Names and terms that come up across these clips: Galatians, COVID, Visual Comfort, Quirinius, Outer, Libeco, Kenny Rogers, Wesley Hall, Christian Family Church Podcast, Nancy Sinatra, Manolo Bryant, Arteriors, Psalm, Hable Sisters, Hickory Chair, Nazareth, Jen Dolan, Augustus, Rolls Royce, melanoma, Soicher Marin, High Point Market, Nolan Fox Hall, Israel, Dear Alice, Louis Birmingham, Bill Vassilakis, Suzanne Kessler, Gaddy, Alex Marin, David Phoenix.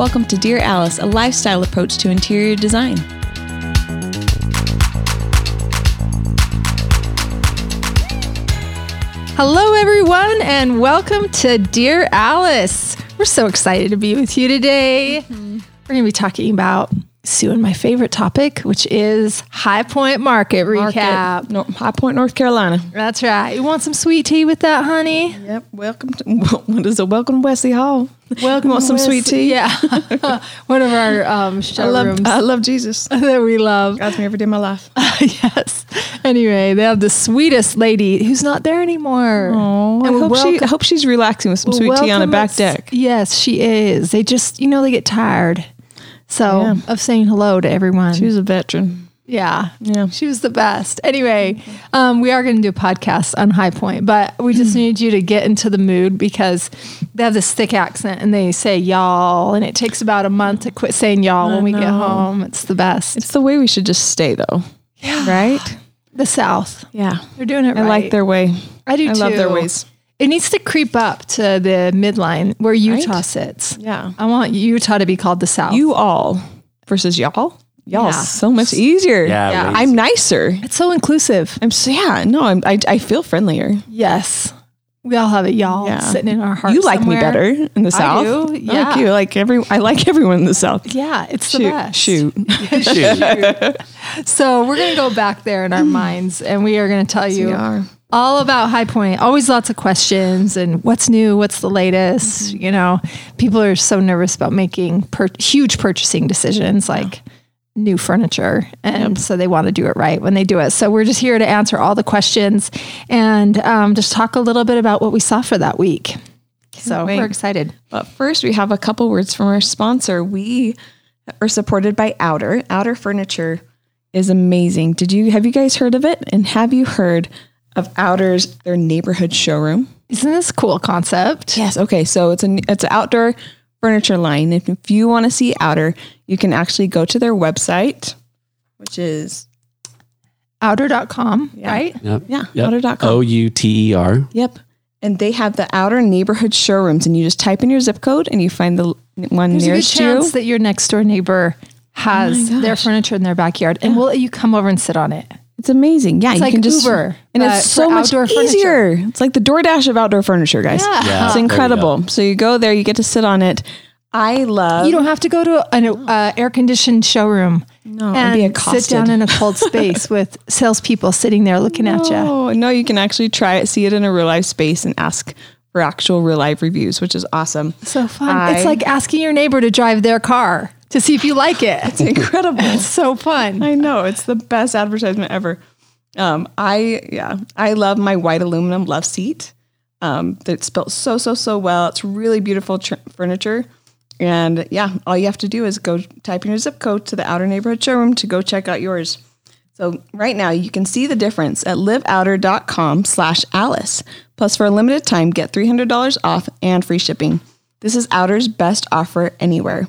Welcome to Dear Alice, a lifestyle approach to interior design. Hello, everyone, and welcome to Dear Alice. We're so excited to be with you today. Mm-hmm. We're going to be talking about Sue and my favorite topic, which is High Point Market recap. No, High Point, North Carolina. That's right. You want some sweet tea with that, honey? Yep. Welcome to what is a welcome to Wesley Hall. Welcome. Want some sweet tea? Yeah. One of our showrooms. I love Jesus. That we love. God's me every day of my life. Yes. Anyway, they have the sweetest lady who's not there anymore. Aww, and I hope she's relaxing with some sweet tea on a back deck. Yes, she is. They just, they get tired. So, yeah. Of saying hello to everyone. She was a veteran. Yeah. She was the best. Anyway, we are going to do a podcast on High Point, but we just need you to get into the mood because they have this thick accent and they say y'all, and it takes about a month to quit saying y'all when we get home. It's the best. It's the way we should just stay, though. Yeah. Right? The South. Yeah. They're doing it right. I like their way. I do, too. I love their ways. It needs to creep up to the midline where Utah sits. Yeah. I want Utah to be called the South. You all versus y'all. Y'all is so much easier. Yeah. I'm nicer. It's so inclusive. I feel friendlier. Yes. We all have it, y'all, sitting in our hearts. You like somewhere. Me better in the South. I do. Yeah. Like you. I like everyone in the South. Yeah, it's the best. Shoot. So we're going to go back there in our minds, and we are going to tell you. We are. All about High Point. Always lots of questions and what's new, what's the latest. Mm-hmm. People are so nervous about making huge purchasing decisions like new furniture. And so they want to do it right when they do it. So we're just here to answer all the questions and just talk a little bit about what we saw for that week. Can't wait. We're excited. But first, we have a couple words from our sponsor. We are supported by Outer. Outer Furniture is amazing. Have you guys heard of it? And have you heard of Outer's, their neighborhood showroom? Isn't this a cool concept? Yes. Okay. So it's an outdoor furniture line. If you want to see Outer, you can actually go to their website, which is outer.com, right? Yep. Yeah. Yep. Outer.com. Outer. Yep. And they have the Outer neighborhood showrooms, and you just type in your zip code and you find the one nearest you. There's a good chance that your next door neighbor has their furniture in their backyard and we'll let you come over and sit on it. It's amazing. Yeah, it's like Uber, and it's so much easier. Furniture. It's like the DoorDash of outdoor furniture, guys. Yeah. It's incredible. So you go there, you get to sit on it. You don't have to go to an air-conditioned showroom. No, and be accosted. Sit down in a cold space with salespeople sitting there looking at you. No, you can actually try it, see it in a real-life space, and ask for actual real-life reviews, which is awesome. So fun. It's like asking your neighbor to drive their car. To see if you like it. It's incredible. It's so fun. I know. It's the best advertisement ever. I love my white aluminum love seat. That's built so well. It's really beautiful furniture. And all you have to do is go type in your zip code to the Outer neighborhood showroom to go check out yours. So right now you can see the difference at liveouter.com/Alice. Plus for a limited time, get $300 off and free shipping. This is Outer's best offer anywhere.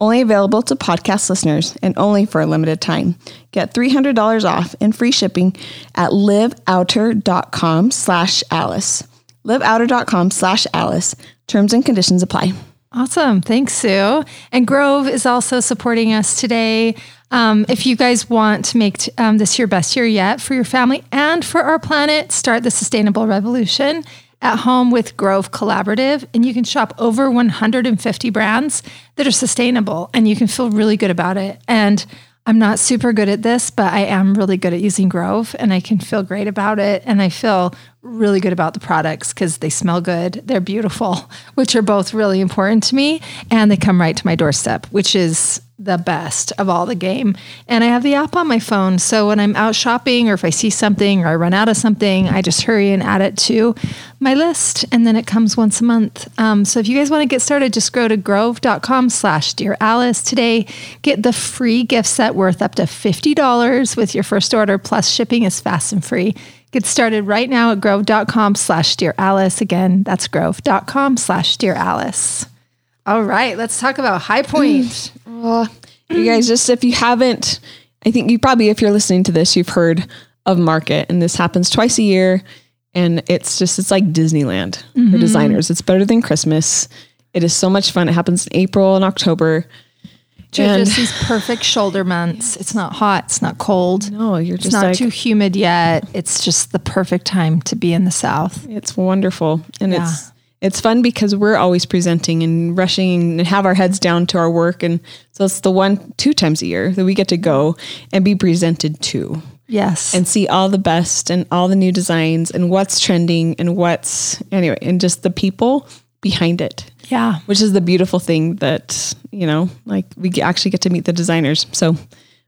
Only available to podcast listeners and only for a limited time. Get $300 off and free shipping at liveouter.com/Alice. Liveouter.com/Alice. Terms and conditions apply. Awesome. Thanks, Sue. And Grove is also supporting us today. If you guys want to make this your best year yet for your family and for our planet, start the sustainable revolution at home with Grove Collaborative, and you can shop over 150 brands that are sustainable, and you can feel really good about it. And I'm not super good at this, but I am really good at using Grove, and I can feel great about it. And I feel really good about the products because they smell good, they're beautiful, which are both really important to me, and they come right to my doorstep, which is the best of all the game. And I have the app on my phone. So when I'm out shopping or if I see something or I run out of something, I just hurry and add it to my list. And then it comes once a month. So if you guys want to get started, just go to grove.com/Dear Alice today. Get the free gift set worth up to $50 with your first order. Plus shipping is fast and free. Get started right now at grove.com/Dear Alice. Again, that's grove.com/Dear Alice. All right, let's talk about High Point. You guys, just if you haven't, I think you probably, if you're listening to this, you've heard of Market, and this happens twice a year, and it's like Disneyland for designers. It's better than Christmas. It is so much fun. It happens in April and October. Just these perfect shoulder months. It's not hot. It's not cold. No, you're just not too humid yet. It's just the perfect time to be in the South. It's wonderful. And it's fun because we're always presenting and rushing and have our heads down to our work. And so it's the 2 times a year that we get to go and be presented to. Yes. And see all the best and all the new designs and what's trending and and just the people behind it. Yeah. Which is the beautiful thing that, we actually get to meet the designers. So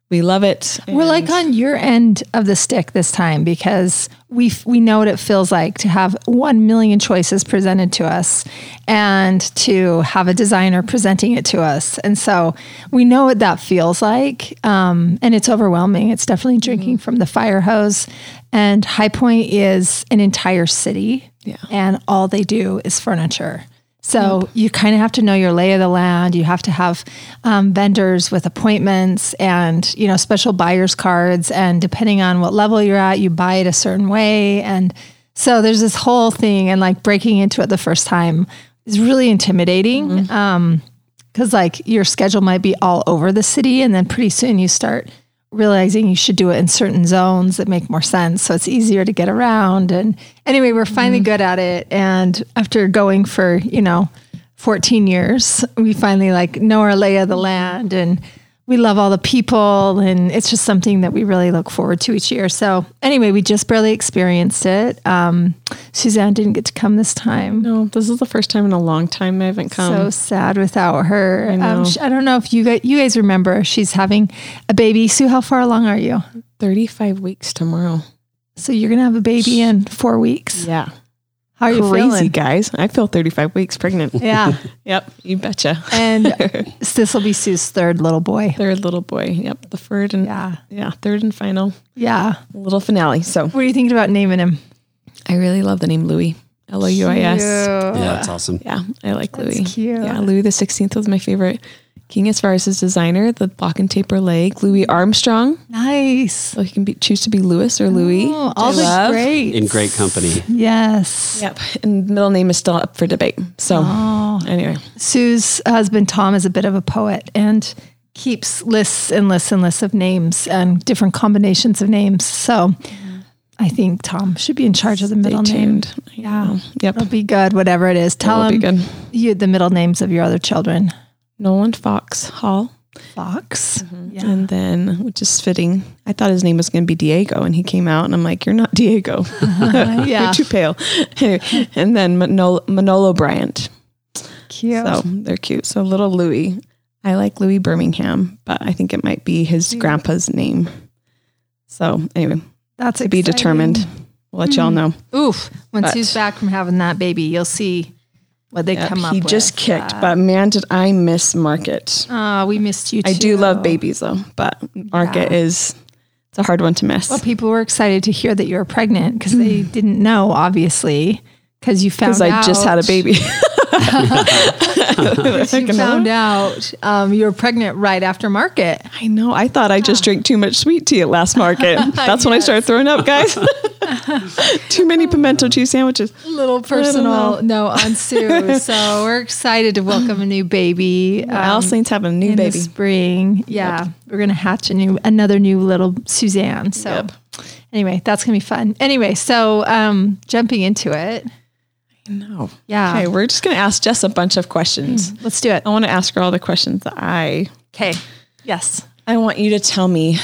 we love it. We're on your end of the stick this time because we know what it feels like to have 1 million choices presented to us and to have a designer presenting it to us. And so we know what that feels like. And it's overwhelming. It's definitely drinking from the fire hose. And High Point is an entire city. Yeah. And all they do is furniture. So you kind of have to know your lay of the land. You have to have vendors with appointments and, special buyer's cards. And depending on what level you're at, you buy it a certain way. And so there's this whole thing, and breaking into it the first time is really intimidating because your schedule might be all over the city. And then pretty soon you start realizing you should do it in certain zones that make more sense. So it's easier to get around. And anyway, we're finally good at it. And after going for, 14 years, we finally know our lay of the land, and we love all the people. And it's just something that we really look forward to each year. So anyway, we just barely experienced it. Suzanne didn't get to come this time. No, this is the first time in a long time I haven't come. So sad without her. I know. I don't know if you guys remember, she's having a baby. Sue, how far along are you? 35 weeks tomorrow. So you're going to have a baby in 4 weeks? Yeah. How are you feeling? Crazy, guys. I feel 35 weeks pregnant. Yeah. Yep. You betcha. And this will be Sue's third little boy. Yep. The third and third and final. Yeah. Little finale. So what are you thinking about naming him? I really love the name Louis. L-O-U-I-S. Yeah, that's awesome. Yeah. I like Louis. That's cute. Yeah. Louis the 16th was my favorite king as far as his designer, the block and taper leg, Louis Armstrong. Nice. So he can choose to be Louis or Louis. Oh, all the great. In great company. Yes. Yep. And middle name is still up for debate. So anyway. Sue's husband, Tom, is a bit of a poet and keeps lists and lists and lists of names and different combinations of names. So I think Tom should be in charge of the middle name. Yeah. Yep. It'll be good, whatever it is. Tell him the middle names of your other children. Nolan Fox Hall. Fox. Mm-hmm. Yeah. And then, which is fitting, I thought his name was going to be Diego, and he came out and I'm like, you're not Diego. You're too pale. Anyway, and then Manolo Bryant. Cute. So they're cute. So little Louis. I like Louis Birmingham, but I think it might be his grandpa's name. So anyway, that's to be determined. We'll let y'all know. Oof. Once he's back from having that baby, you'll see what they come up with. He just kicked, but man, did I miss Market. Oh, we missed you too. I do love babies though, but Market is, it's a hard one to miss. Well, people were excited to hear that you were pregnant because they didn't know, obviously, because you found out. Because I just had a baby. You found out you were pregnant right after Market. I know. I thought I just drank too much sweet tea at last Market. That's when I started throwing up, guys. Too many pimento cheese sandwiches. A little personal no on Sue. So we're excited to welcome a new baby. Allison's having a new baby in the spring. Yeah. Yep. We're going to hatch another new little Suzanne. So anyway, that's going to be fun. Anyway, so jumping into it. No. Yeah. Okay, we're just going to ask Jess a bunch of questions. Let's do it. I want to ask her all the questions that Okay. Yes. I want you to tell me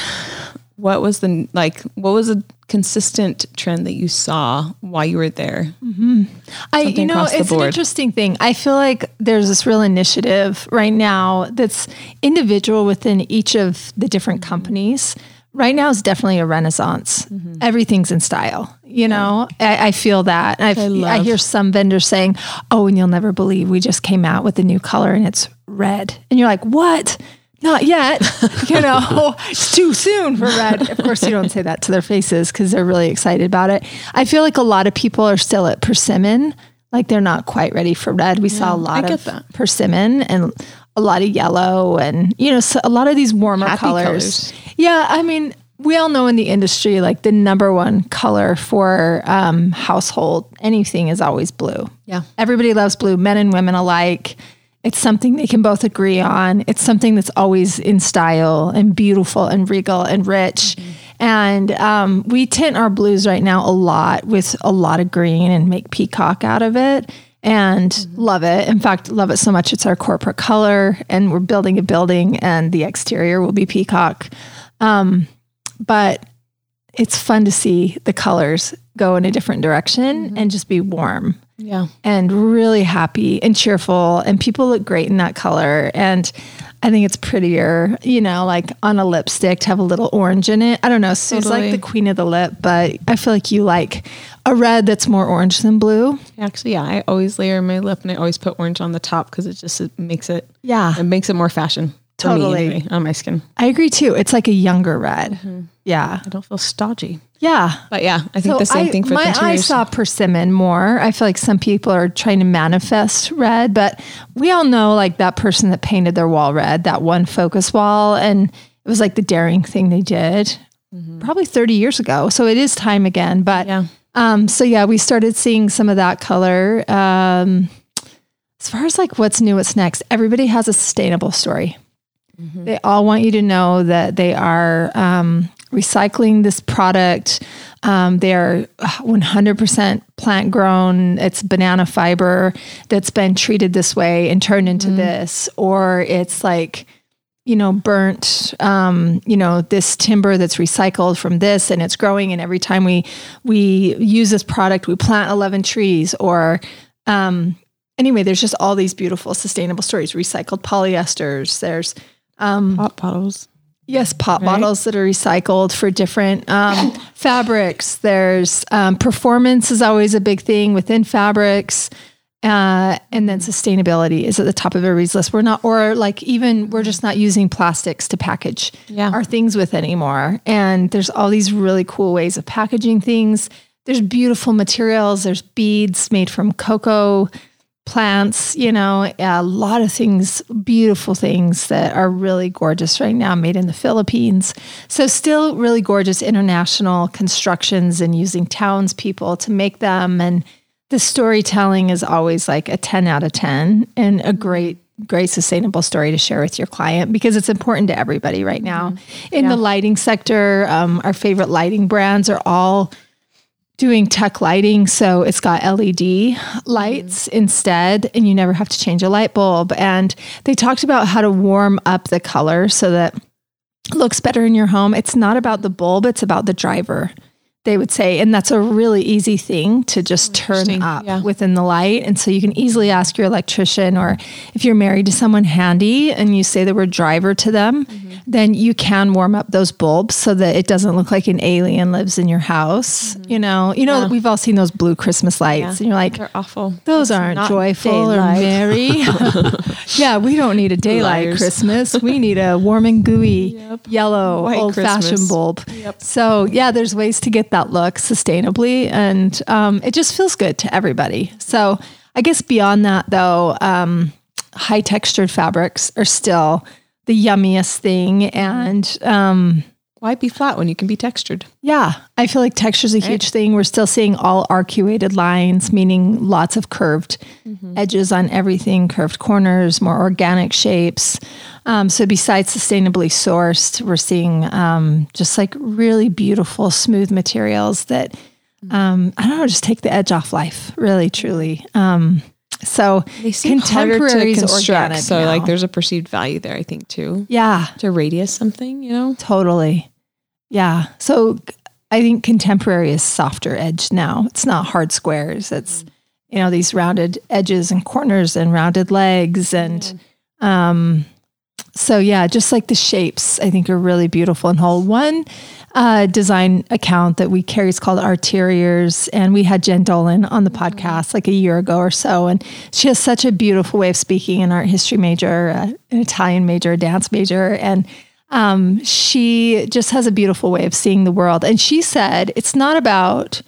what was a consistent trend that you saw while you were there? Mm-hmm. It's an interesting thing. I feel like there's this real initiative right now that's individual within each of the different companies. Right now is definitely a renaissance. Mm-hmm. Everything's in style. I feel that. I hear some vendors saying, oh, and you'll never believe we just came out with a new color and it's red. And you're like, what? Not yet. It's too soon for red. Of course, you don't say that to their faces because they're really excited about it. I feel like a lot of people are still at persimmon. Like they're not quite ready for red. We saw a lot of persimmon and a lot of yellow and, so a lot of these warmer colors. Yeah. I mean, we all know in the industry, like the number one color for household anything is always blue. Yeah. Everybody loves blue, men and women alike. It's something they can both agree on. It's something that's always in style and beautiful and regal and rich. Mm-hmm. And we tint our blues right now a lot with a lot of green and make peacock out of it and mm-hmm. love it. In fact, love it so much. It's our corporate color and we're building a building and the exterior will be peacock. But it's fun to see the colors go in a different direction mm-hmm. and just be warm. Yeah. And really happy and cheerful. And people look great in that color. And I think it's prettier, you know, like on a lipstick to have a little orange in it. I don't know. Sue's totally like the queen of the lip, but I feel like you like a red that's more orange than blue. Actually, yeah. I always layer my lip and I always put orange on the top because it just it makes it more fashion. Totally. Me, anyway, on my skin. I agree too. It's like a younger red. Mm-hmm. Yeah. I don't feel stodgy. Yeah. But yeah, I think so the same thing for interiors. I saw persimmon more. I feel like some people are trying to manifest red, but we all know like that person that painted their wall red, that one focus wall. And it was like the daring thing they did mm-hmm. probably 30 years ago. So it is time again, but yeah. So yeah, we started seeing some of that color. As far as like what's new, what's next, everybody has a sustainable story. Mm-hmm. They all want you to know that they are recycling this product. They are 100% plant grown. It's banana fiber that's been treated this way and turned into mm-hmm. this, or it's like, you know, burnt, you know, this timber that's recycled from this and it's growing. And every time we use this product, we plant 11 trees or, anyway, there's just all these beautiful sustainable stories, recycled polyesters. There's, pop bottles. Yes. Pop bottles that are recycled for different, fabrics. There's, performance is always a big thing within fabrics. And then sustainability is at the top of everybody's list. We're just not using plastics to package our things with anymore. And there's all these really cool ways of packaging things. There's beautiful materials. There's beads made from cocoa plants, you know, a lot of things, beautiful things that are really gorgeous right now, made in the Philippines. So still really gorgeous international constructions and using townspeople to make them. And the storytelling is always like a 10 out of 10 and a great, great sustainable story to share with your client because it's important to everybody right now. Mm-hmm. In the lighting sector, our favorite lighting brands are all doing tech lighting. So it's got LED lights instead, and you never have to change a light bulb. And they talked about how to warm up the color so that it looks better in your home. It's not about the bulb. It's about the driver, they would say. And that's a really easy thing to just turn up within the light. And so you can easily ask your electrician, or if you're married to someone handy and you say the word driver to them, mm-hmm. then you can warm up those bulbs so that it doesn't look like an alien lives in your house. Mm-hmm. You know, we've all seen those blue Christmas lights and you're like, they're awful. Those aren't joyful or merry. Yeah. We don't need a daylight Christmas. We need a warm and gooey yellow old fashioned bulb. Yep. So yeah, there's ways to get that look sustainably. And it just feels good to everybody. So I guess beyond that though, high textured fabrics are still the yummiest thing. And why be flat when you can be textured? Yeah. I feel like texture is a huge thing. We're still seeing all arcuated lines, meaning lots of curved edges on everything, curved corners, more organic shapes. So besides sustainably sourced, we're seeing just like really beautiful, smooth materials that, I don't know, just take the edge off life, really, truly. So they seem contemporary to construct. So now, like there's a perceived value there, I think too. Yeah. To radius something, you know? Totally. Yeah. So I think contemporary is softer edge now. It's not hard squares. It's, you know, these rounded edges and corners and rounded legs. And so yeah, just like the shapes I think are really beautiful and whole. One design account that we carry is called Arteriors. And we had Jen Dolan on the podcast like a year ago or so. And she has such a beautiful way of speaking, an art history major, an Italian major, a dance major. And she just has a beautiful way of seeing the world. And she said, it's not about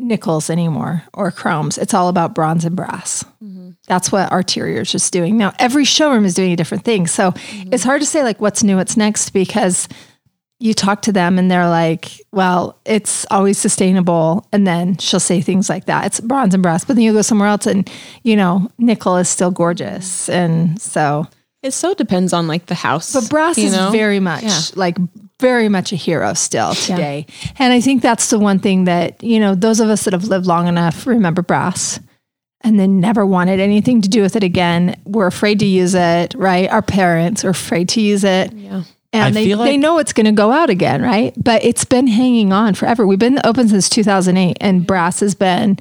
nickels anymore or chromes. It's all about bronze and brass. Mm-hmm. That's what Arteriors is doing. Now, every showroom is doing a different thing. So it's hard to say like what's new, what's next, because you talk to them and they're like, well, it's always sustainable. And then she'll say things like that. It's bronze and brass, but then you go somewhere else and, you know, nickel is still gorgeous. And so it so depends on like the house, but brass is very much like very much a hero still today. Yeah. And I think that's the one thing that, you know, those of us that have lived long enough, remember brass and then never wanted anything to do with it again. We're afraid to use it, right? Our parents are afraid to use it. Yeah. And they know it's going to go out again, right? But it's been hanging on forever. We've been open since 2008, and brass has been,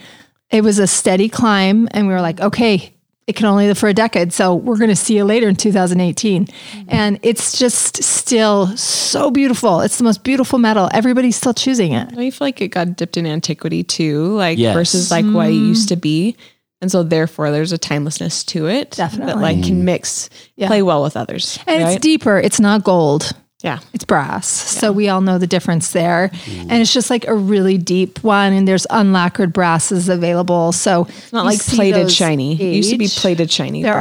it was a steady climb, and we were like, okay, it can only live for a decade, so we're going to see you later in 2018. Mm-hmm. And it's just still so beautiful. It's the most beautiful metal. Everybody's still choosing it. I feel like it got dipped in antiquity too, like versus like what it used to be. And so therefore there's a timelessness to it that like can mix, play well with others. And it's deeper. It's not gold. Yeah. It's brass. Yeah. So we all know the difference there. Mm. And it's just like a really deep one. And there's unlacquered brasses available. So it's not like plated shiny. It used to be plated shiny. There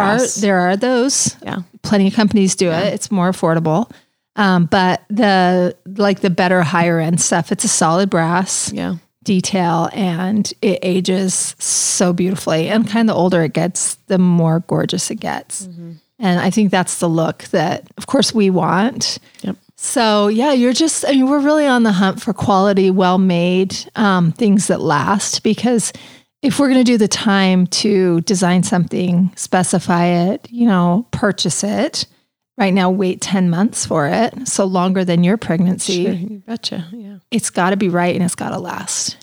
are those. Yeah. Plenty of companies do it. It's more affordable. But the better higher end stuff, it's a solid brass. Yeah. Detail, and it ages so beautifully, and kind of the older it gets, the more gorgeous it gets. Mm-hmm. And I think that's the look that of course we want. Yep. So we're really on the hunt for quality, well-made things that last, because if we're going to do the time to design something, specify it, purchase it, right now, wait 10 months for it. So longer than your pregnancy. Sure, you betcha. Yeah. It's got to be right and it's got to last,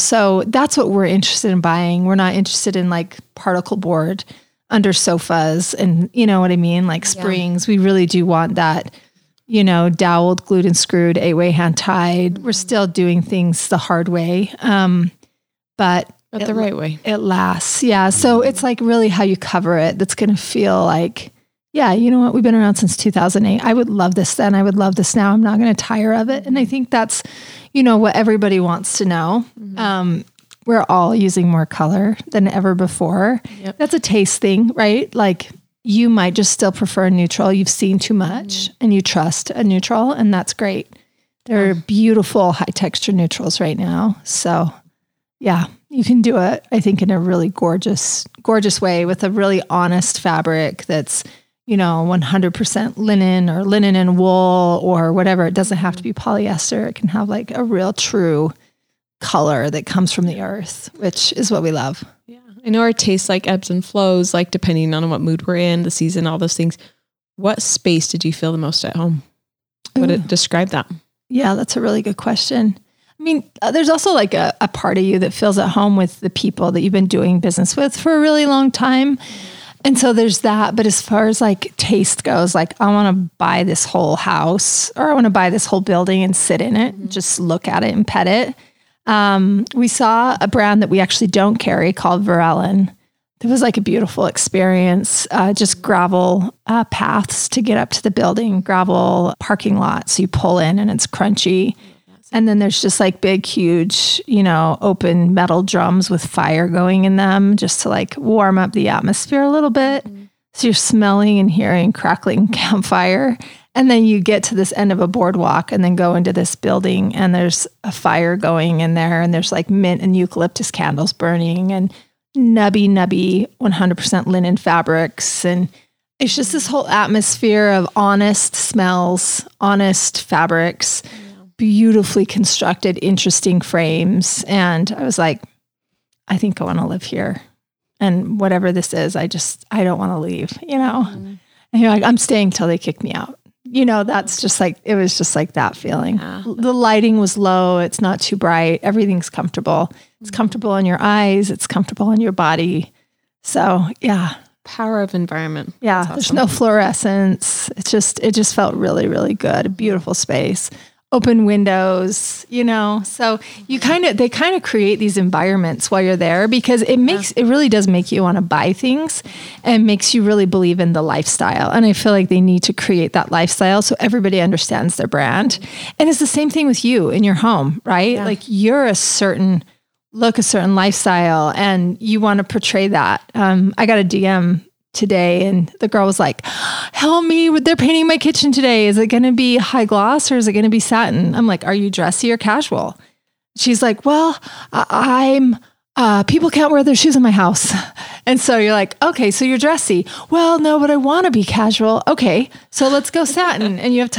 So that's what we're interested in buying. We're not interested in like particle board under sofas and you know what I mean? Like springs. Yeah. We really do want that, doweled, glued and screwed, 8-way hand tied. Mm-hmm. We're still doing things the hard way. But the right way. It lasts. Yeah. So it's like really how you cover it. That's going to feel like, yeah, you know what? We've been around since 2008. I would love this then. I would love this now. I'm not going to tire of it. And I think that's, what everybody wants to know. Mm-hmm. We're all using more color than ever before. Yep. That's a taste thing, right? Like you might just still prefer a neutral. You've seen too much and you trust a neutral, and that's great. There are beautiful high texture neutrals right now. So yeah, you can do it, I think, in a really gorgeous, gorgeous way with a really honest fabric that's 100% linen or linen and wool or whatever. It doesn't have to be polyester. It can have like a real true color that comes from the earth, which is what we love. Yeah. I know our taste like ebbs and flows, like depending on what mood we're in, the season, all those things. What space did you feel the most at home? Would it describe that? Yeah, that's a really good question. I mean, there's also like a part of you that feels at home with the people that you've been doing business with for a really long time. And so there's that, but as far as like taste goes, like I want to buy this whole house or I want to buy this whole building and sit in it, and just look at it and pet it. We saw a brand that we actually don't carry called Varelin. It was like a beautiful experience, just gravel paths to get up to the building, gravel parking lot. So you pull in and it's crunchy. And then there's just like big, huge, open metal drums with fire going in them just to like warm up the atmosphere a little bit. Mm-hmm. So you're smelling and hearing crackling campfire. And then you get to this end of a boardwalk and then go into this building and there's a fire going in there and there's like mint and eucalyptus candles burning and nubby 100% linen fabrics. And it's just this whole atmosphere of honest smells, honest fabrics, beautifully constructed, interesting frames. And I was like, I think I want to live here. And whatever this is, I don't want to leave, Mm-hmm. And you're like, I'm staying till they kick me out. That's just like, it was just like that feeling. Yeah. The lighting was low. It's not too bright. Everything's comfortable. It's comfortable in your eyes. It's comfortable in your body. So yeah. Power of environment. Yeah. That's awesome. There's no fluorescence. It just felt really, really good. A beautiful space. Open windows, so they kind of create these environments while you're there, because it really does make you want to buy things and makes you really believe in the lifestyle. And I feel like they need to create that lifestyle so everybody understands their brand. And it's the same thing with you in your home, right? Yeah. Like you're a certain look, a certain lifestyle, and you want to portray that. I got a DM today, and the girl was like, help me, they're painting my kitchen today. Is it going to be high gloss or is it going to be satin? I'm like, are you dressy or casual? She's like, well, people can't wear their shoes in my house. And so you're like, okay, so you're dressy. Well, no, but I want to be casual. Okay, so let's go satin. And you have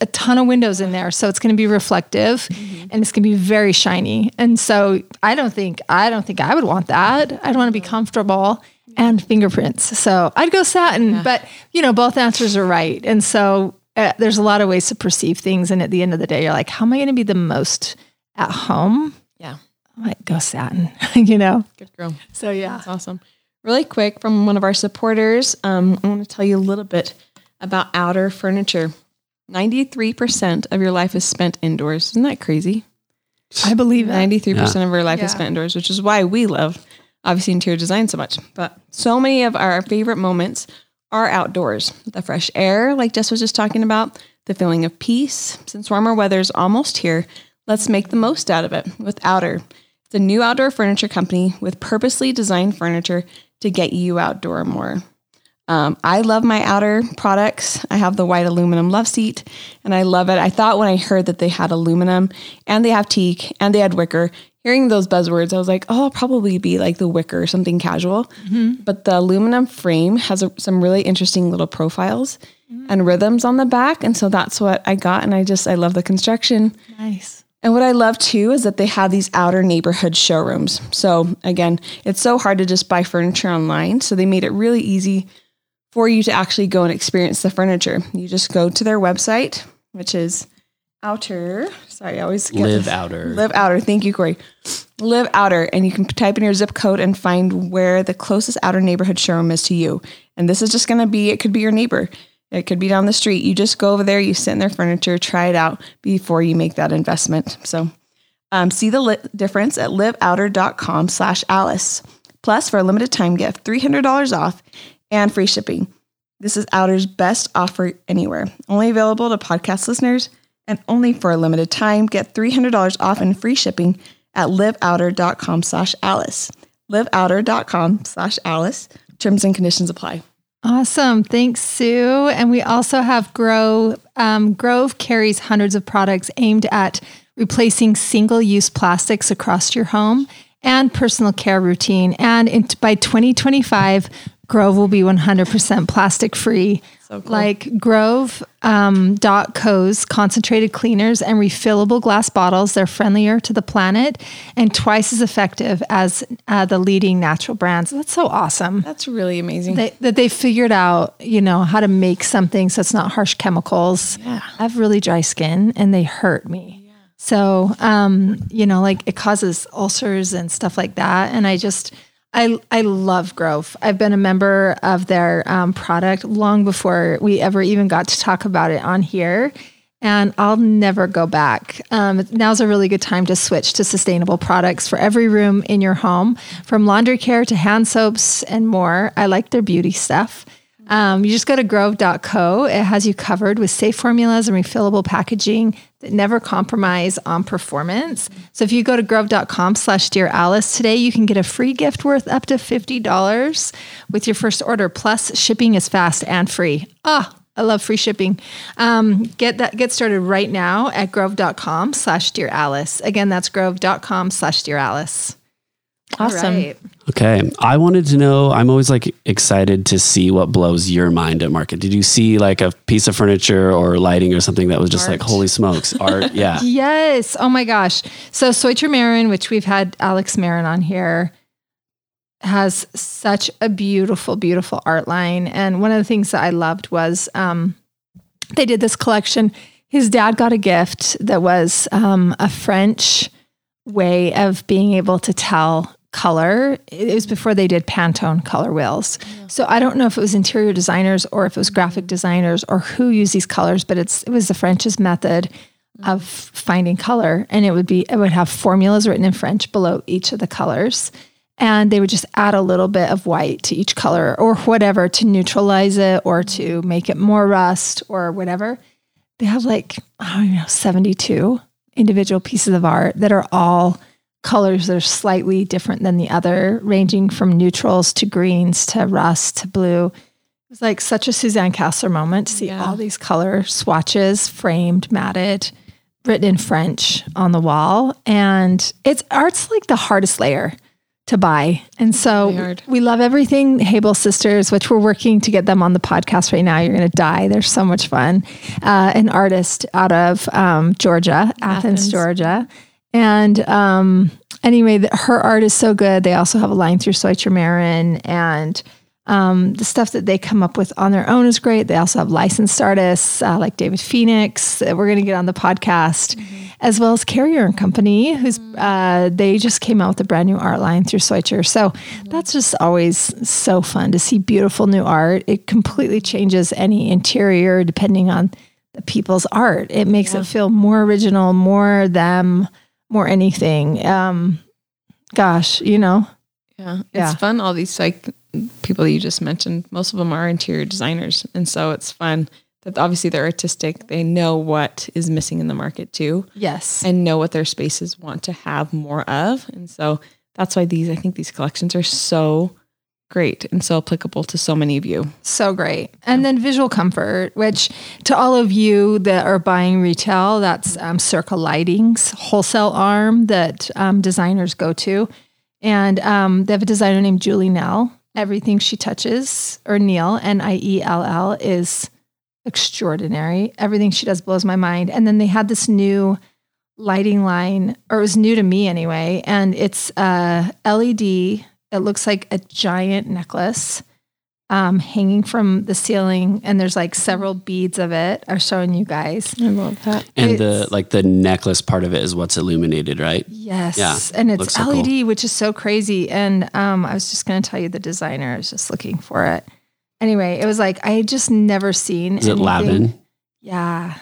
a ton of windows in there. So it's going to be reflective and it's going to be very shiny. And so I don't think I would want that. I'd want to be comfortable and fingerprints. So I'd go satin, but both answers are right. And so there's a lot of ways to perceive things. And at the end of the day, you're like, how am I going to be the most at home? Yeah. I'm like, go satin, Good girl. So yeah. That's awesome. Really quick from one of our supporters, I want to tell you a little bit about Outer furniture. 93% of your life is spent indoors. Isn't that crazy? I believe it. 93% of our life is spent indoors, which is why we love, obviously, interior design so much. But so many of our favorite moments are outdoors. The fresh air, like Jess was just talking about, the feeling of peace. Since warmer weather is almost here, let's make the most out of it with Outer. It's a new outdoor furniture company with purposely designed furniture to get you outdoor more. I love my Outer products. I have the white aluminum love seat and I love it. I thought when I heard that they had aluminum and they have teak and they had wicker, hearing those buzzwords, I was like, oh, I'll probably be like the wicker or something casual. Mm-hmm. But the aluminum frame has some really interesting little profiles and rhythms on the back. And so that's what I got. And I love the construction. Nice. And what I love too is that they have these Outer neighborhood showrooms. So again, it's so hard to just buy furniture online. So they made it really easy for you to actually go and experience the furniture. You just go to their website, which is Outer. Sorry, I always get Live this. Outer. Live Outer. Thank you, Corey. Live Outer. And you can type in your zip code and find where the closest Outer neighborhood showroom is to you. And this is just going to be, it could be your neighbor. It could be down the street. You just go over there, you sit in their furniture, try it out before you make that investment. So see the difference at liveouter.com/Alice. Plus, for a limited time gift, $300 off and free shipping. This is Outer's best offer anywhere. Only available to podcast listeners and only for a limited time. Get $300 off and free shipping at liveouter.com/Alice. Liveouter.com/Alice. Terms and conditions apply. Awesome. Thanks, Sue. And we also have Grove. Grove carries hundreds of products aimed at replacing single-use plastics across your home and personal care routine. And by 2025, Grove will be 100% plastic-free. So cool. Like Grove.co's concentrated cleaners and refillable glass bottles, they're friendlier to the planet and twice as effective as the leading natural brands. That's so awesome. That's really amazing. They figured out, how to make something so it's not harsh chemicals. Yeah. I have really dry skin and they hurt me. Yeah. So, it causes ulcers and stuff like that. And I love Grove. I've been a member of their product long before we ever even got to talk about it on here, and I'll never go back. Now's a really good time to switch to sustainable products for every room in your home, from laundry care to hand soaps and more. I like their beauty stuff. You just go to grove.co. It has you covered with safe formulas and refillable packaging that never compromise on performance. So if you go to grove.com/Dear Alice today, you can get a free gift worth up to $50 with your first order. Plus, shipping is fast and free. Ah, I love free shipping. Get started right now at grove.com/Dear Alice. Again, that's grove.com/Dear Alice. Awesome. Right. Okay. I wanted to know, I'm always excited to see what blows your mind at market. Did you see a piece of furniture or lighting or something that was just art? Holy smokes, art? Yeah. Yes. Oh my gosh. So Soicher Marin, which we've had Alex Marin on here, has such a beautiful, beautiful art line. And one of the things that I loved was, they did this collection. His dad got a gift that was, a French way of being able to tell color. It was before they did Pantone color wheels. Yeah. So I don't know if it was interior designers or if it was graphic designers or who used these colors, but it was the French's method of finding color. And it would have formulas written in French below each of the colors. And they would just add a little bit of white to each color or whatever to neutralize it or to make it more rust or whatever. They have 72 individual pieces of art that are all colors that are slightly different than the other, ranging from neutrals to greens to rust to blue. It was like such a Suzanne Kessler moment to see all these color swatches framed, matted, written in French on the wall. And art's like the hardest layer to buy. And so we love everything Hable Sisters, which we're working to get them on the podcast right now. You're going to die. They're so much fun. An artist out of Georgia, Athens, Georgia. And anyway, her art is so good. They also have a line through Soicher Marin, and the stuff that they come up with on their own is great. They also have licensed artists like David Phoenix that we're going to get on the podcast, as well as Carrier and Company, who's they just came out with a brand new art line through Soicher. So that's just always so fun to see beautiful new art. It completely changes any interior depending on the people's art. It makes it feel more original, more them, more anything. It's fun. All these people that you just mentioned, most of them are interior designers. And so it's fun that obviously they're artistic. They know what is missing in the market too. Yes. And know what their spaces want to have more of. And so that's why these collections are so great and so applicable to so many of you. So great. And then Visual Comfort, which to all of you that are buying retail, that's Circle Lighting's wholesale arm that designers go to. And they have a designer named Julie Neill. Everything she touches, or Neill, Niell, is extraordinary. Everything she does blows my mind. And then they had this new lighting line, or it was new to me anyway, and it's LED. It looks like a giant necklace hanging from the ceiling, and there's like several beads of it. I'm showing you guys. I love that. And the necklace part of it is what's illuminated, right? Yes. Yeah. And it's LED, so cool. Which is so crazy. And I was just going to tell you the designer. I was just looking for it. Anyway, it was like I had just never seen. Is anything. It Lavin? Yeah,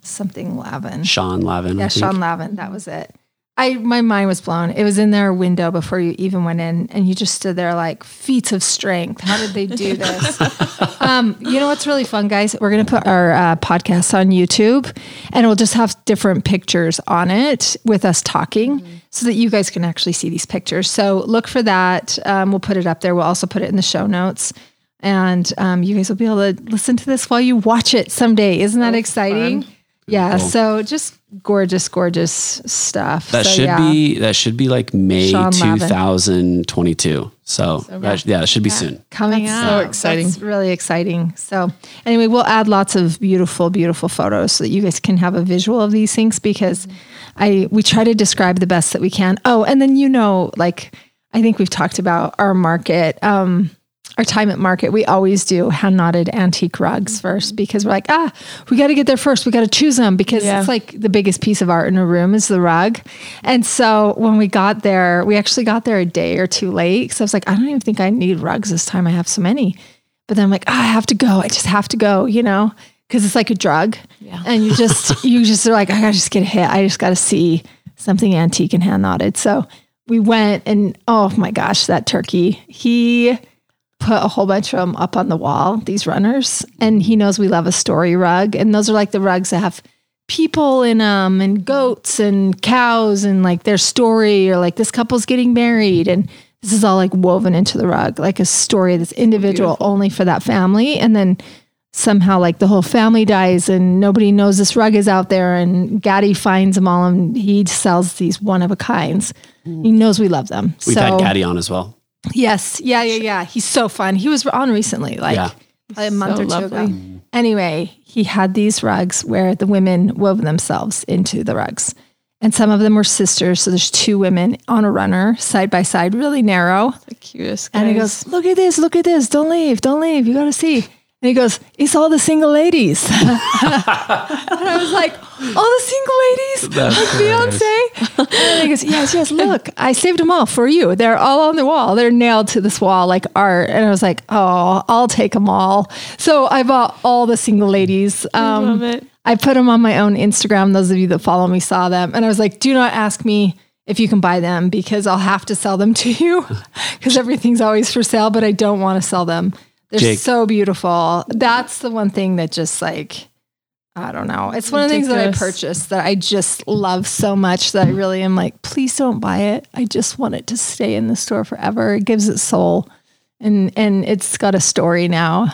something Lavin. Sean Lavin. Yeah, Sean Lavin. That was it. My mind was blown. It was in their window before you even went in, and you just stood there like, feats of strength. How did they do this? You know what's really fun, guys? We're going to put our podcast on YouTube, and we'll just have different pictures on it with us talking so that you guys can actually see these pictures. So look for that. We'll put it up there. We'll also put it in the show notes. And you guys will be able to listen to this while you watch it someday. Isn't that exciting? Fun. Yeah, cool. So just gorgeous stuff. That should be like May 2022. It should be soon. Coming out. So exciting. It's really exciting. So anyway, we'll add lots of beautiful, beautiful photos so that you guys can have a visual of these things, because we try to describe the best that we can. Oh, and then I think we've talked about our market. Our time at market, we always do hand knotted antique rugs first, because we're like, we got to get there first. We got to choose them, because it's like the biggest piece of art in a room is the rug. And so when we got there, we actually got there a day or two late. Cause I was like, I don't even think I need rugs this time. I have so many, but then I'm like, I have to go. I just have to go, cause it's like a drug and you just are like, I gotta just get a hit. I just got to see something antique and hand knotted. So we went, and oh my gosh, that turkey, he put a whole bunch of them up on the wall, these runners, and he knows we love a story rug. And those are like the rugs that have people in them and goats and cows and like their story, or like this couple's getting married. And this is all like woven into the rug, like a story that's individual only for that family. And then somehow like the whole family dies and nobody knows this rug is out there, and Gaddy finds them all, and he sells these one of a kinds. He knows we love them. We've had Gaddy on as well. Yes. Yeah. He's so fun. He was on recently, like a month or two ago. Anyway, he had these rugs where the women wove themselves into the rugs. And some of them were sisters. So there's two women on a runner, side by side, really narrow. That's the cutest guys. And he goes, look at this. Don't leave. You got to see. And he goes, it's all the single ladies. And I was like, all the single ladies? That's like Beyonce? And he goes, yes, look, I saved them all for you. They're all on the wall. They're nailed to this wall like art. And I was like, oh, I'll take them all. So I bought all the single ladies. I love it. I put them on my own Instagram. Those of you that follow me saw them. And I was like, do not ask me if you can buy them, because I'll have to sell them to you, because everything's always for sale, but I don't want to sell them. They're so beautiful. That's the one thing that just like I don't know. It's one ridiculous. Of the things that I purchased that I just love so much that I really am like, please don't buy it. I just want it to stay in the store forever. It gives it soul. And it's got a story now.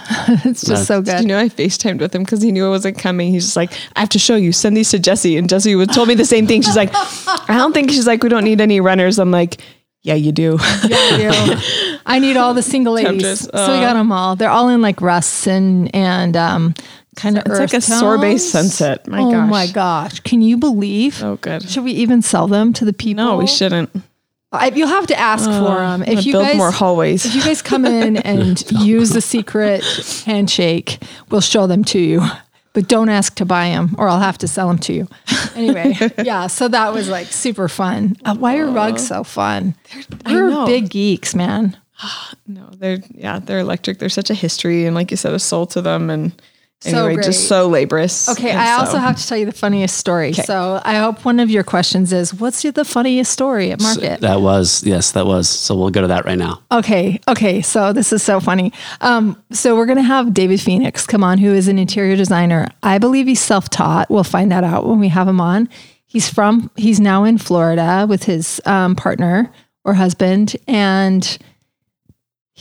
It's just so good. You know, I FaceTimed with him because he knew I wasn't coming. He's just like, I have to show you. Send these to Jessie. And Jessie told me the same thing. She's like, she's like, we don't need any runners. I'm like, yeah, you do. Yeah, you do. I need all the single ladies. So we got them all. They're all in like rusts and kind of earth tones. It's like a sorbet sunset. My gosh. Oh my gosh. Can you believe? Oh, good. Should we even sell them to the people? No, we shouldn't. You'll have to ask for them. If you guys, more hallways. If you guys come in and use the secret handshake, we'll show them to you. But don't ask to buy them, or I'll have to sell them to you. Anyway, yeah. So that was like super fun. Why are rugs so fun? We're big geeks, man. No, they're electric. They're such a history, and like you said, a soul to them, and. Anyway, so just so laborious. Okay, I also have to tell you the funniest story. Okay. So I hope one of your questions is, what's the funniest story at market? That was. So we'll go to that right now. Okay. So this is so funny. So we're going to have David Phoenix come on, who is an interior designer. I believe he's self-taught. We'll find that out when we have him on. He's now in Florida with his partner or husband, and...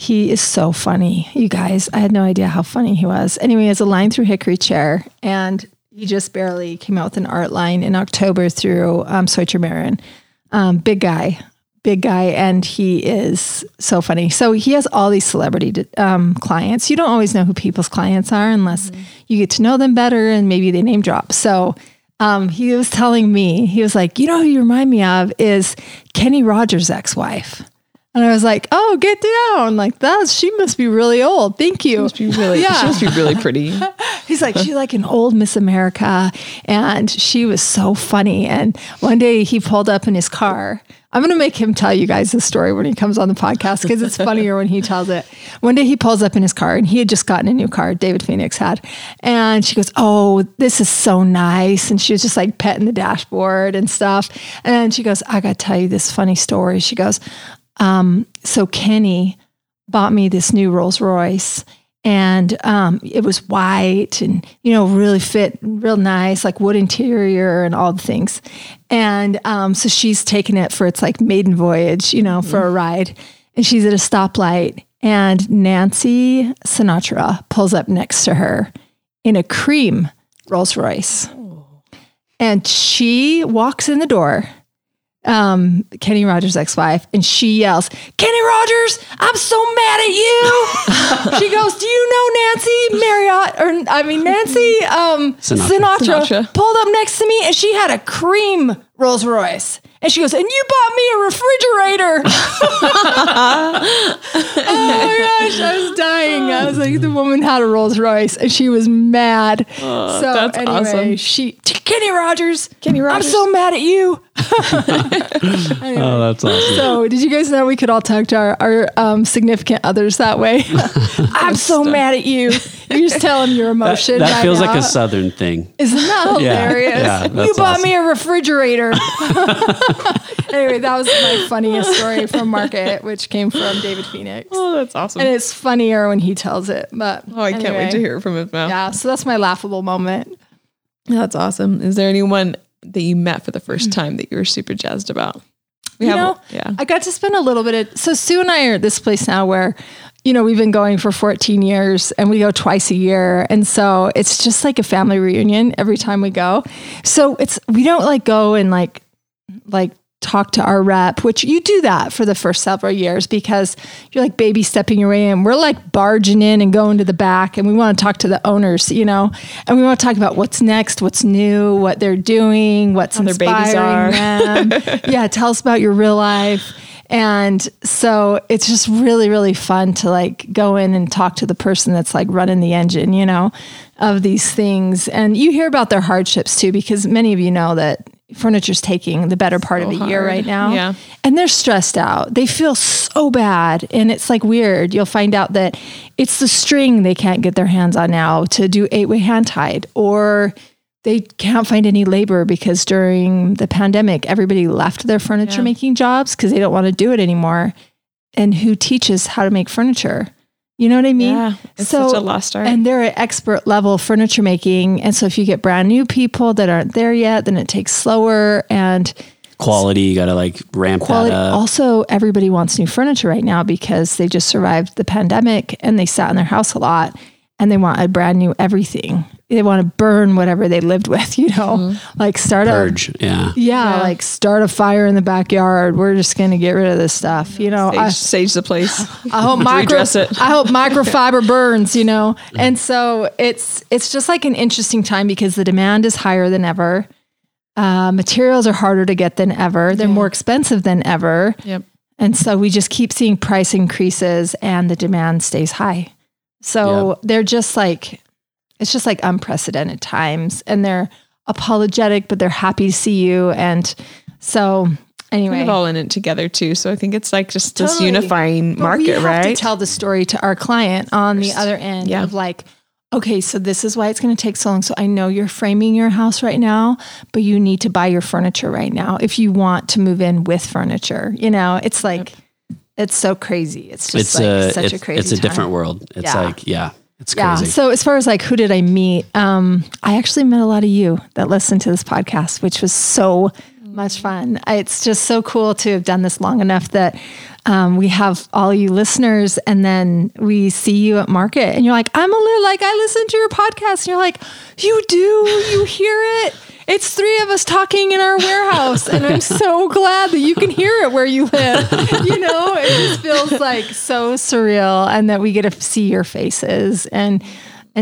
he is so funny. You guys, I had no idea how funny he was. Anyway, it's a line through Hickory Chair, and he just barely came out with an art line in October through Soicher Marin. Big guy, and he is so funny. So he has all these celebrity clients. You don't always know who people's clients are unless you get to know them better and maybe they name drop. So he was telling me, he was like, you know who you remind me of is Kenny Rogers' ex-wife. And I was like, oh, get down. Like, she must be really old. Thank you. She must be really pretty. He's like, she's like an old Miss America. And she was so funny. And one day he pulled up in his car. I'm going to make him tell you guys the story when he comes on the podcast because it's funnier when he tells it. One day he pulls up in his car and he had just gotten a new car, David Phoenix had. And she goes, oh, this is so nice. And she was just like petting the dashboard and stuff. And she goes, I got to tell you this funny story. She goes, so Kenny bought me this new Rolls Royce and, it was white and, you know, really fit, real nice, like wood interior and all the things. And, so she's taking it for its like maiden voyage, you know, for a ride, and she's at a stoplight and Nancy Sinatra pulls up next to her in a cream Rolls Royce. Oh. And she walks in the door. Kenny Rogers' ex-wife, and she yells, Kenny Rogers, I'm so mad at you. She goes, do you know Nancy Nancy Sinatra pulled up next to me and she had a cream Rolls Royce. And she goes, and you bought me a refrigerator. Oh my gosh, I was dying. I was like, the woman had a Rolls Royce and she was mad. So that's awesome. Kenny Rogers, I'm so mad at you. Anyway, oh, that's awesome. So did you guys know we could all talk to our significant others that way? I'm so mad at you. You're just telling your emotion. That feels like a Southern thing. Isn't that hilarious? Yeah, you bought me a refrigerator. Anyway, that was my funniest story from market, which came from David Phoenix. Oh, that's awesome. And it's funnier when he tells it. But I can't wait to hear from his mouth. Yeah, so that's my laughable moment. That's awesome. Is there anyone that you met for the first time that you were super jazzed about? I got to spend a little bit of... So Sue and I are at this place now where, you know, we've been going for 14 years and we go twice a year. And so it's just like a family reunion every time we go. So we don't like go and like talk to our rep, which you do that for the first several years because you're like baby stepping your way in. We're like barging in and going to the back and we want to talk to the owners, you know, and we want to talk about what's next, what's new, what they're doing, what's inspiring them. Yeah. Tell us about your real life. And so it's just really, really fun to like go in and talk to the person that's like running the engine, you know, of these things. And you hear about their hardships too, because many of you know that furniture's taking the better part of the year right now. Yeah. And they're stressed out. They feel so bad. And it's like weird. You'll find out that it's the string they can't get their hands on now to do 8-way hand tied, or they can't find any labor because during the pandemic, everybody left their furniture making jobs because they don't want to do it anymore. And who teaches how to make furniture? You know what I mean? Yeah, it's such a lost art. And they're at expert level furniture making. And so if you get brand new people that aren't there yet, then it takes slower and... Quality, you got to like ramp quality, that up. Also, everybody wants new furniture right now because they just survived the pandemic and they sat in their house a lot and they want a brand new everything. They want to burn whatever they lived with, you know, like start purge, yeah, like start a fire in the backyard. We're just going to get rid of this stuff, you know. Sage the place. I hope microfiber burns, you know. And so it's just like an interesting time because the demand is higher than ever. Materials are harder to get than ever. They're more expensive than ever. Yep. And so we just keep seeing price increases and the demand stays high. So they're just like, it's just like unprecedented times and they're apologetic, but they're happy to see you. And so anyway, we're all in it together too. So I think it's like just this unifying market, we have to tell the story to our client on the other end of like, okay, so this is why it's going to take so long. So I know you're framing your house right now, but you need to buy your furniture right now if you want to move in with furniture. You know, it's like, it's so crazy. It's just such a crazy It's a different world. It's it's crazy. So as far as like, who did I meet? I actually met a lot of you that listened to this podcast, which was so much fun. It's just so cool to have done this long enough that we have all you listeners and then we see you at market and you're like, I'm a little like, I listen to your podcast. And you're like, you do, you hear it. It's three of us talking in our warehouse and I'm so glad that you can hear it where you live. You know, it just feels like so surreal and that we get to see your faces and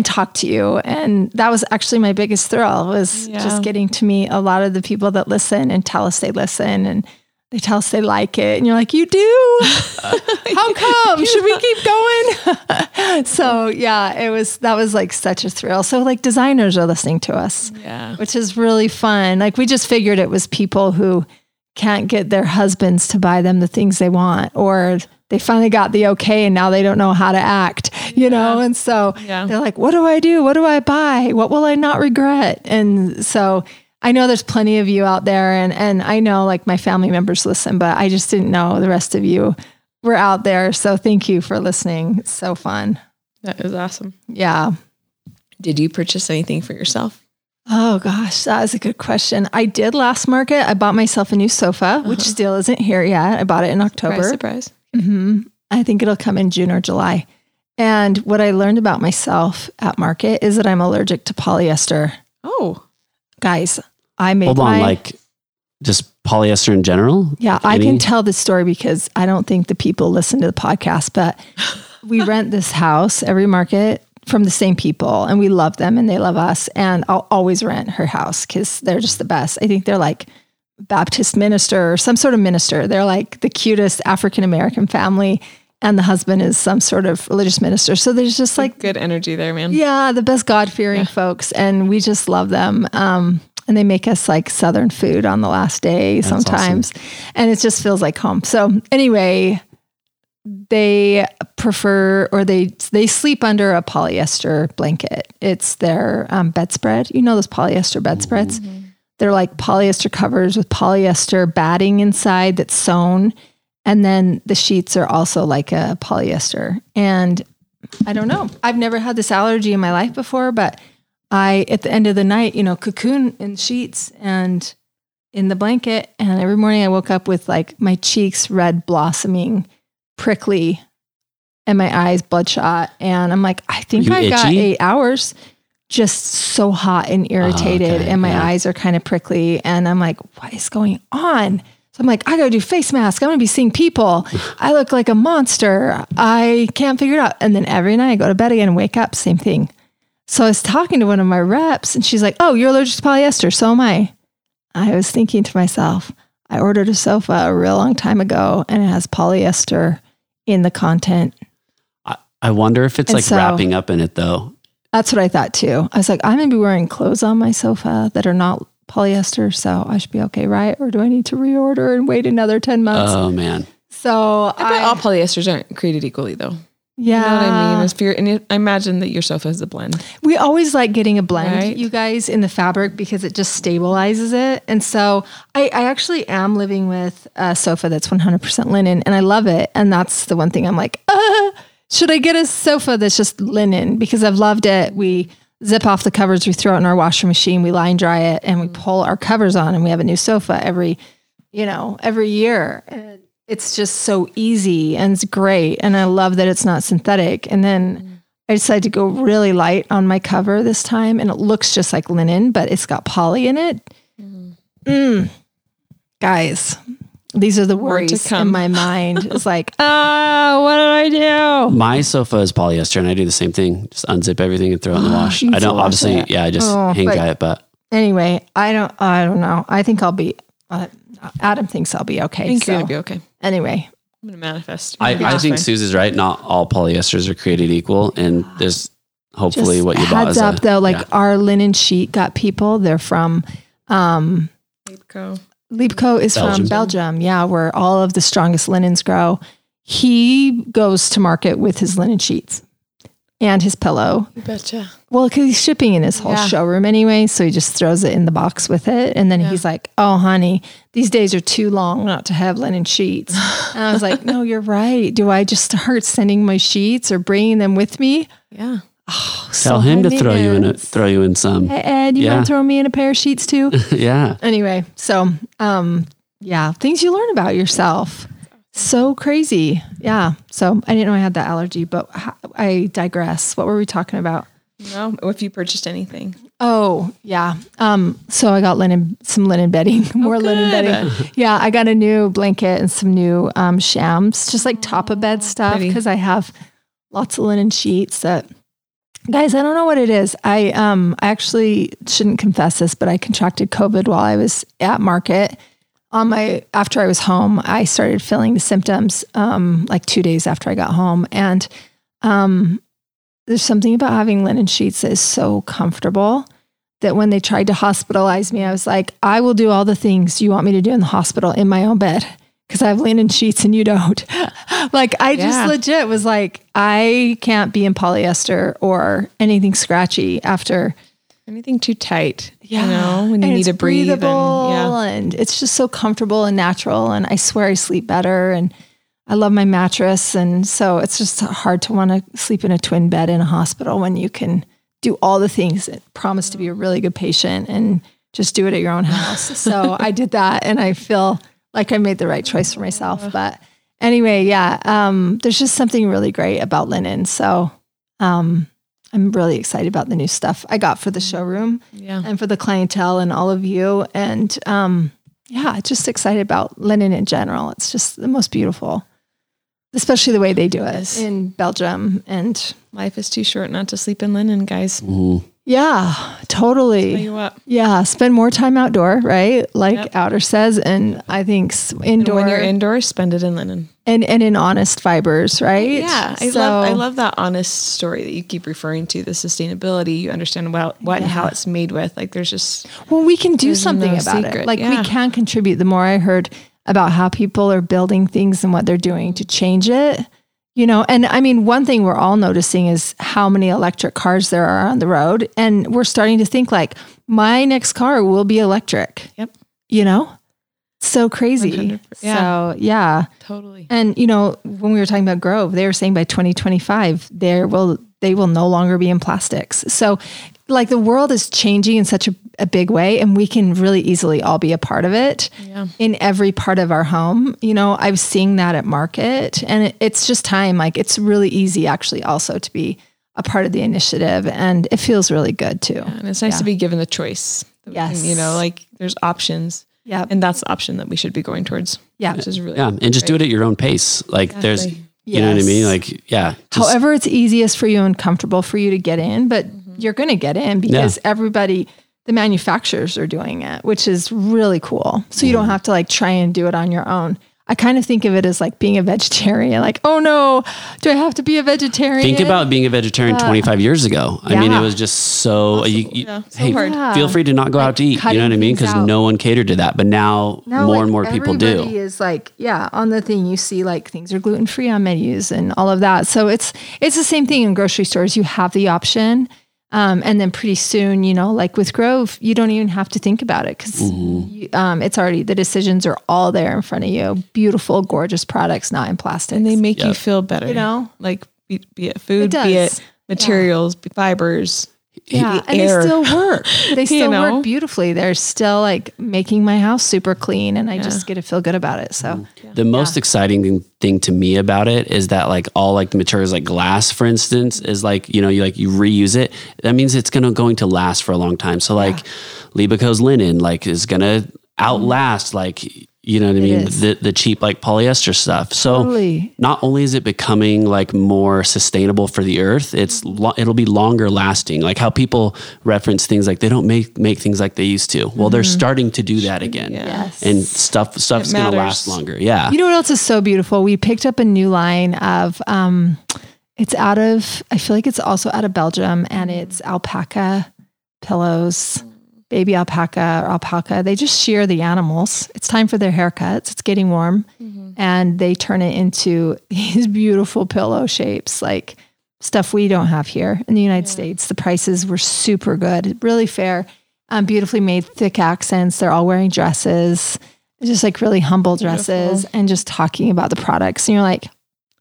talk to you. And that was actually my biggest thrill was just getting to meet a lot of the people that listen and tell us they listen and they tell us they like it. And you're like, you do? How come? Should we keep going? So yeah, that was like such a thrill. So like designers are listening to us, which is really fun. Like we just figured it was people who can't get their husbands to buy them the things they want or they finally got the okay and now they don't know how to act, you know? And so they're like, what do I do? What do I buy? What will I not regret? And so I know there's plenty of you out there and I know like my family members listen, but I just didn't know the rest of you were out there. So thank you for listening. It's so fun. That was awesome. Yeah. Did you purchase anything for yourself? Oh gosh, that is a good question. I did last market. I bought myself a new sofa, which still isn't here yet. I bought it in October. Surprise. I think it'll come in June or July. And what I learned about myself at market is that I'm allergic to polyester. Oh, guys, I made like just polyester in general. Yeah. I can tell this story because I don't think the people listen to the podcast, but we rent this house every market from the same people and we love them and they love us. And I'll always rent her house because they're just the best. I think they're like Baptist minister or some sort of minister. They're like the cutest African-American family and the husband is some sort of religious minister. So there's just like good energy there, man. Yeah. The best God-fearing folks. And we just love them. And they make us like Southern food on the last day sometimes. Awesome. And it just feels like home. So anyway, they prefer, or they sleep under a polyester blanket. It's their bedspread. You know, those polyester bedspreads. Mm-hmm. They're like polyester covers with polyester batting inside that's sewn. And then the sheets are also like a polyester. And I don't know. I've never had this allergy in my life before, but I, at the end of the night, you know, cocoon in sheets and in the blanket. And every morning I woke up with like my cheeks red blossoming, prickly, and my eyes bloodshot. And I'm like, I think I got 8 hours. Just so hot and irritated and my eyes are kind of prickly and I'm like, what is going on? So I'm like, I gotta do face mask. I'm gonna be seeing people. I look like a monster. I can't figure it out. And then every night I go to bed again and wake up, same thing. So I was talking to one of my reps and she's like, oh, you're allergic to polyester. So am I. I was thinking to myself, I ordered a sofa a real long time ago and it has polyester in the content. I wonder if it's wrapping up in it though. That's what I thought too. I was like, I'm going to be wearing clothes on my sofa that are not polyester, so I should be okay, right? Or do I need to reorder and wait another 10 months? Oh, man. So I bet all polyesters aren't created equally, though. Yeah. You know what I mean? I imagine that your sofa is a blend. We always like getting a blend, you guys, in the fabric because it just stabilizes it. And so I actually am living with a sofa that's 100% linen, and I love it. And that's the one thing I'm like, Should I get a sofa that's just linen? Because I've loved it. We zip off the covers, we throw it in our washing machine, we line dry it, and we pull our covers on, and we have a new sofa every year. And it's just so easy, and it's great. And I love that it's not synthetic. And then I decided to go really light on my cover this time, and it looks just like linen, but it's got poly in it. Guys, these are the worries in my mind. It's like, what did I do? My sofa is polyester, and I do the same thing. Just unzip everything and throw it in the wash. I don't obviously, it. Yeah, I just hang dry it. But anyway, I don't know. I think I'll be. Adam thinks I'll be okay. I think you're gonna be okay. Anyway, I'm gonna manifest. I think Susie's right. Not all polyesters are created equal, and there's hopefully just what you bought. Heads up though, our linen sheet got people. They're from Libeco. Libeco is from Belgium. Yeah, where all of the strongest linens grow. He goes to market with his linen sheets and his pillow. Betcha. Well, because he's shipping in his whole showroom anyway, so he just throws it in the box with it. And then he's like, oh, honey, these days are too long not to have linen sheets. And I was like, no, you're right. Do I just start sending my sheets or bringing them with me? Yeah. Oh, tell him to throw you in some. Hey, Ed, you want to throw me in a pair of sheets too? Yeah. Anyway, so things you learn about yourself. So crazy. Yeah. So I didn't know I had that allergy, but I digress. What were we talking about? No, if you purchased anything. Oh, yeah. So I got some linen bedding, linen bedding. Yeah. I got a new blanket and some new shams, just like top of bed stuff, because I have lots of linen sheets that... Guys, I don't know what it is. I actually shouldn't confess this, but I contracted COVID while I was at market. After I was home, I started feeling the symptoms 2 days after I got home. And there's something about having linen sheets that is so comfortable that when they tried to hospitalize me, I was like, I will do all the things you want me to do in the hospital in my own bed, because I have linen sheets and you don't. Just legit was like, I can't be in polyester or anything scratchy after anything too tight. Yeah. When you need to breathe. And it's just so comfortable and natural. And I swear I sleep better, and I love my mattress. And so it's just hard to want to sleep in a twin bed in a hospital when you can do all the things that promise to be a really good patient and just do it at your own house. So I did that, and I feel like I made the right choice for myself. But anyway, there's just something really great about linen. So I'm really excited about the new stuff I got for the showroom and for the clientele and all of you. And just excited about linen in general. It's just the most beautiful, especially the way they do it in Belgium. And life is too short not to sleep in linen, guys. Ooh. Yeah, totally. Tell you what. Yeah, spend more time outdoor, right? Outer says, and I think indoor. And when you're indoor, spend it in linen. And in honest fibers, right? Yeah, I love that honest story that you keep referring to, the sustainability. You understand what and how it's made with. There's just... Well, we can do something about it. We can contribute. The more I heard about how people are building things and what they're doing to change it, and I mean, one thing we're all noticing is how many electric cars there are on the road. And we're starting to think my next car will be electric. Yep. So crazy. Yeah. So yeah. Totally. And when we were talking about Grove, they were saying by 2025, they will no longer be in plastics. So the world is changing in such a big way, and we can really easily all be a part of it in every part of our home. I've seen that at market, and it's just time. It's really easy actually also to be a part of the initiative, and it feels really good too. Yeah, and it's nice to be given the choice. Yes. There's options. Yeah. And that's the option that we should be going towards. Yeah. Which is really great. And just do it at your own pace. There's, you know what I mean? However it's easiest for you and comfortable for you to get in, but you're going to get in because everybody, the manufacturers are doing it, which is really cool. So you don't have to try and do it on your own. I kind of think of it as being a vegetarian. Oh no, do I have to be a vegetarian? Think about being a vegetarian 25 years ago. I mean, it was just so, feel free to not go out to eat. You know what I mean? Because no one catered to that. But now more and more people do. Everybody is on the thing you see, things are gluten-free on menus and all of that. So it's the same thing in grocery stores. You have the option. And then pretty soon, with Grove, you don't even have to think about it because it's already, the decisions are all there in front of you. Beautiful, gorgeous products, not in plastic. And they make you feel better. be it food, be it materials, be fibers. Yeah, and they still work. They still work beautifully. They're still like making my house super clean, and I just get to feel good about it. So the most exciting thing to me about it is that like all like the materials like glass, for instance, is like, you know, you like you reuse it. That means it's going to last for a long time. So like Libeco's linen like is going to outlast like, you know what I mean? The cheap like polyester stuff. So not only is it becoming like more sustainable for the earth, it'll be longer lasting. Like how people reference things like they don't make things like they used to. Well, they're starting to do that again. Yes. And stuff's going to last longer. Yeah. You know what else is so beautiful? We picked up a new line of, it's out of, I feel like it's also out of Belgium, and it's alpaca pillows. Baby alpaca or alpaca, they just shear the animals. It's time for their haircuts. It's getting warm. Mm-hmm. And they turn it into these beautiful pillow shapes, like stuff we don't have here in the United States. The prices were super good, really fair, beautifully made, thick accents. They're all wearing dresses, just like really humble dresses, and just talking about the products. And you're like,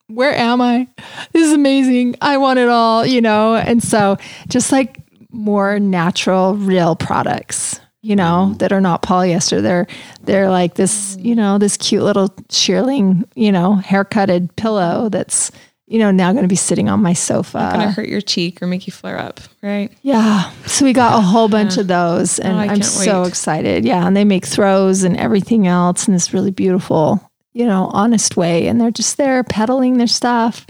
where am I? This is amazing. I want it all, you know? And so just like, more natural, real products, you know, that are not polyester. They're like this, you know, this cute little shearling, you know, haircutted pillow that's, you know, now going to be sitting on my sofa. Not going to hurt your cheek or make you flare up, right? Yeah. So we got a whole bunch of those, and I'm so excited. Yeah. And they make throws and everything else in this really beautiful, you know, honest way. And they're just there peddling their stuff.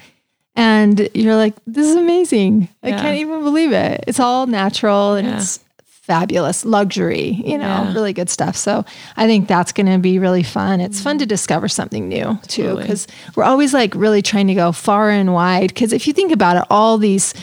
And you're like, this is amazing. I can't even believe it. It's all natural and it's fabulous luxury, you know, really good stuff. So I think that's going to be really fun. It's fun to discover something new too, because we're always like really trying to go far and wide. Because if you think about it, all these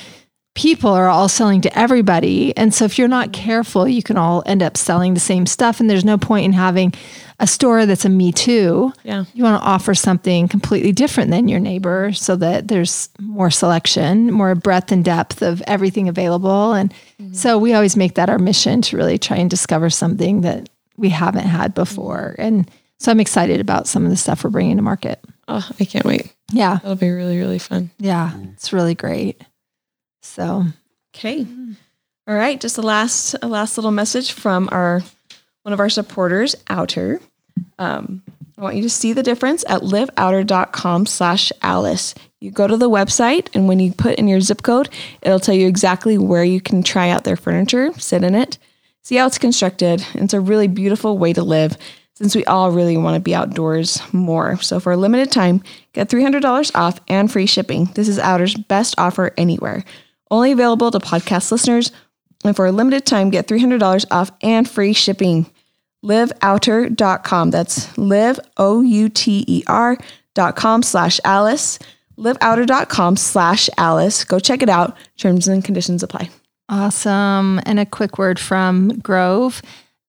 people are all selling to everybody. And so if you're not careful, you can all end up selling the same stuff. And there's no point in having a store that's a me too. Yeah. You want to offer something completely different than your neighbor so that there's more selection, more breadth and depth of everything available. And so we always make that our mission to really try and discover something that we haven't had before. And so I'm excited about some of the stuff we're bringing to market. Oh, I can't wait. Yeah. It'll be really, really fun. Yeah. It's really great. So, okay. All right. Just a last little message from one of our supporters, Outer. I want you to see the difference at liveouter.com/Alice. You go to the website, and when you put in your zip code, it'll tell you exactly where you can try out their furniture, sit in it, see how it's constructed. And it's a really beautiful way to live, since we all really want to be outdoors more. So for a limited time, get $300 off and free shipping. This is Outer's best offer anywhere. Only available to podcast listeners, and for a limited time, get $300 off and free shipping. LiveOuter.com. That's liveouter.com/Alice. LiveOuter.com/Alice. Go check it out. Terms and conditions apply. Awesome. And a quick word from Grove.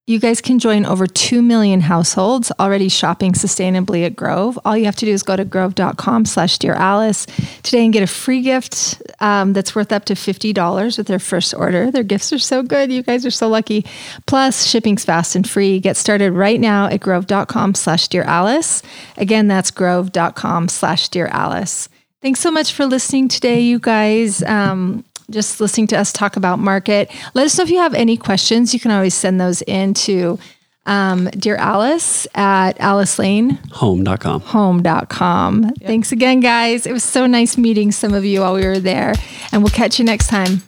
You guys can join over 2 million households already shopping sustainably at Grove. All you have to do is go to grove.com/Dear Alice today and get a free gift that's worth up to $50 with their first order. Their gifts are so good. You guys are so lucky. Plus, shipping's fast and free. Get started right now at grove.com/Dear Alice. Again, that's grove.com/Dear Alice. Thanks so much for listening today, you guys. Just listening to us talk about market. Let us know if you have any questions. You can always send those in to Dear Alice at AliceLaneHome.com. Yep. Thanks again, guys. It was so nice meeting some of you while we were there. And we'll catch you next time.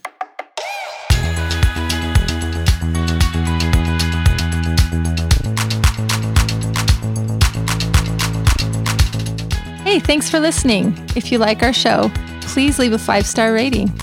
Hey, thanks for listening. If you like our show, please leave a 5-star rating.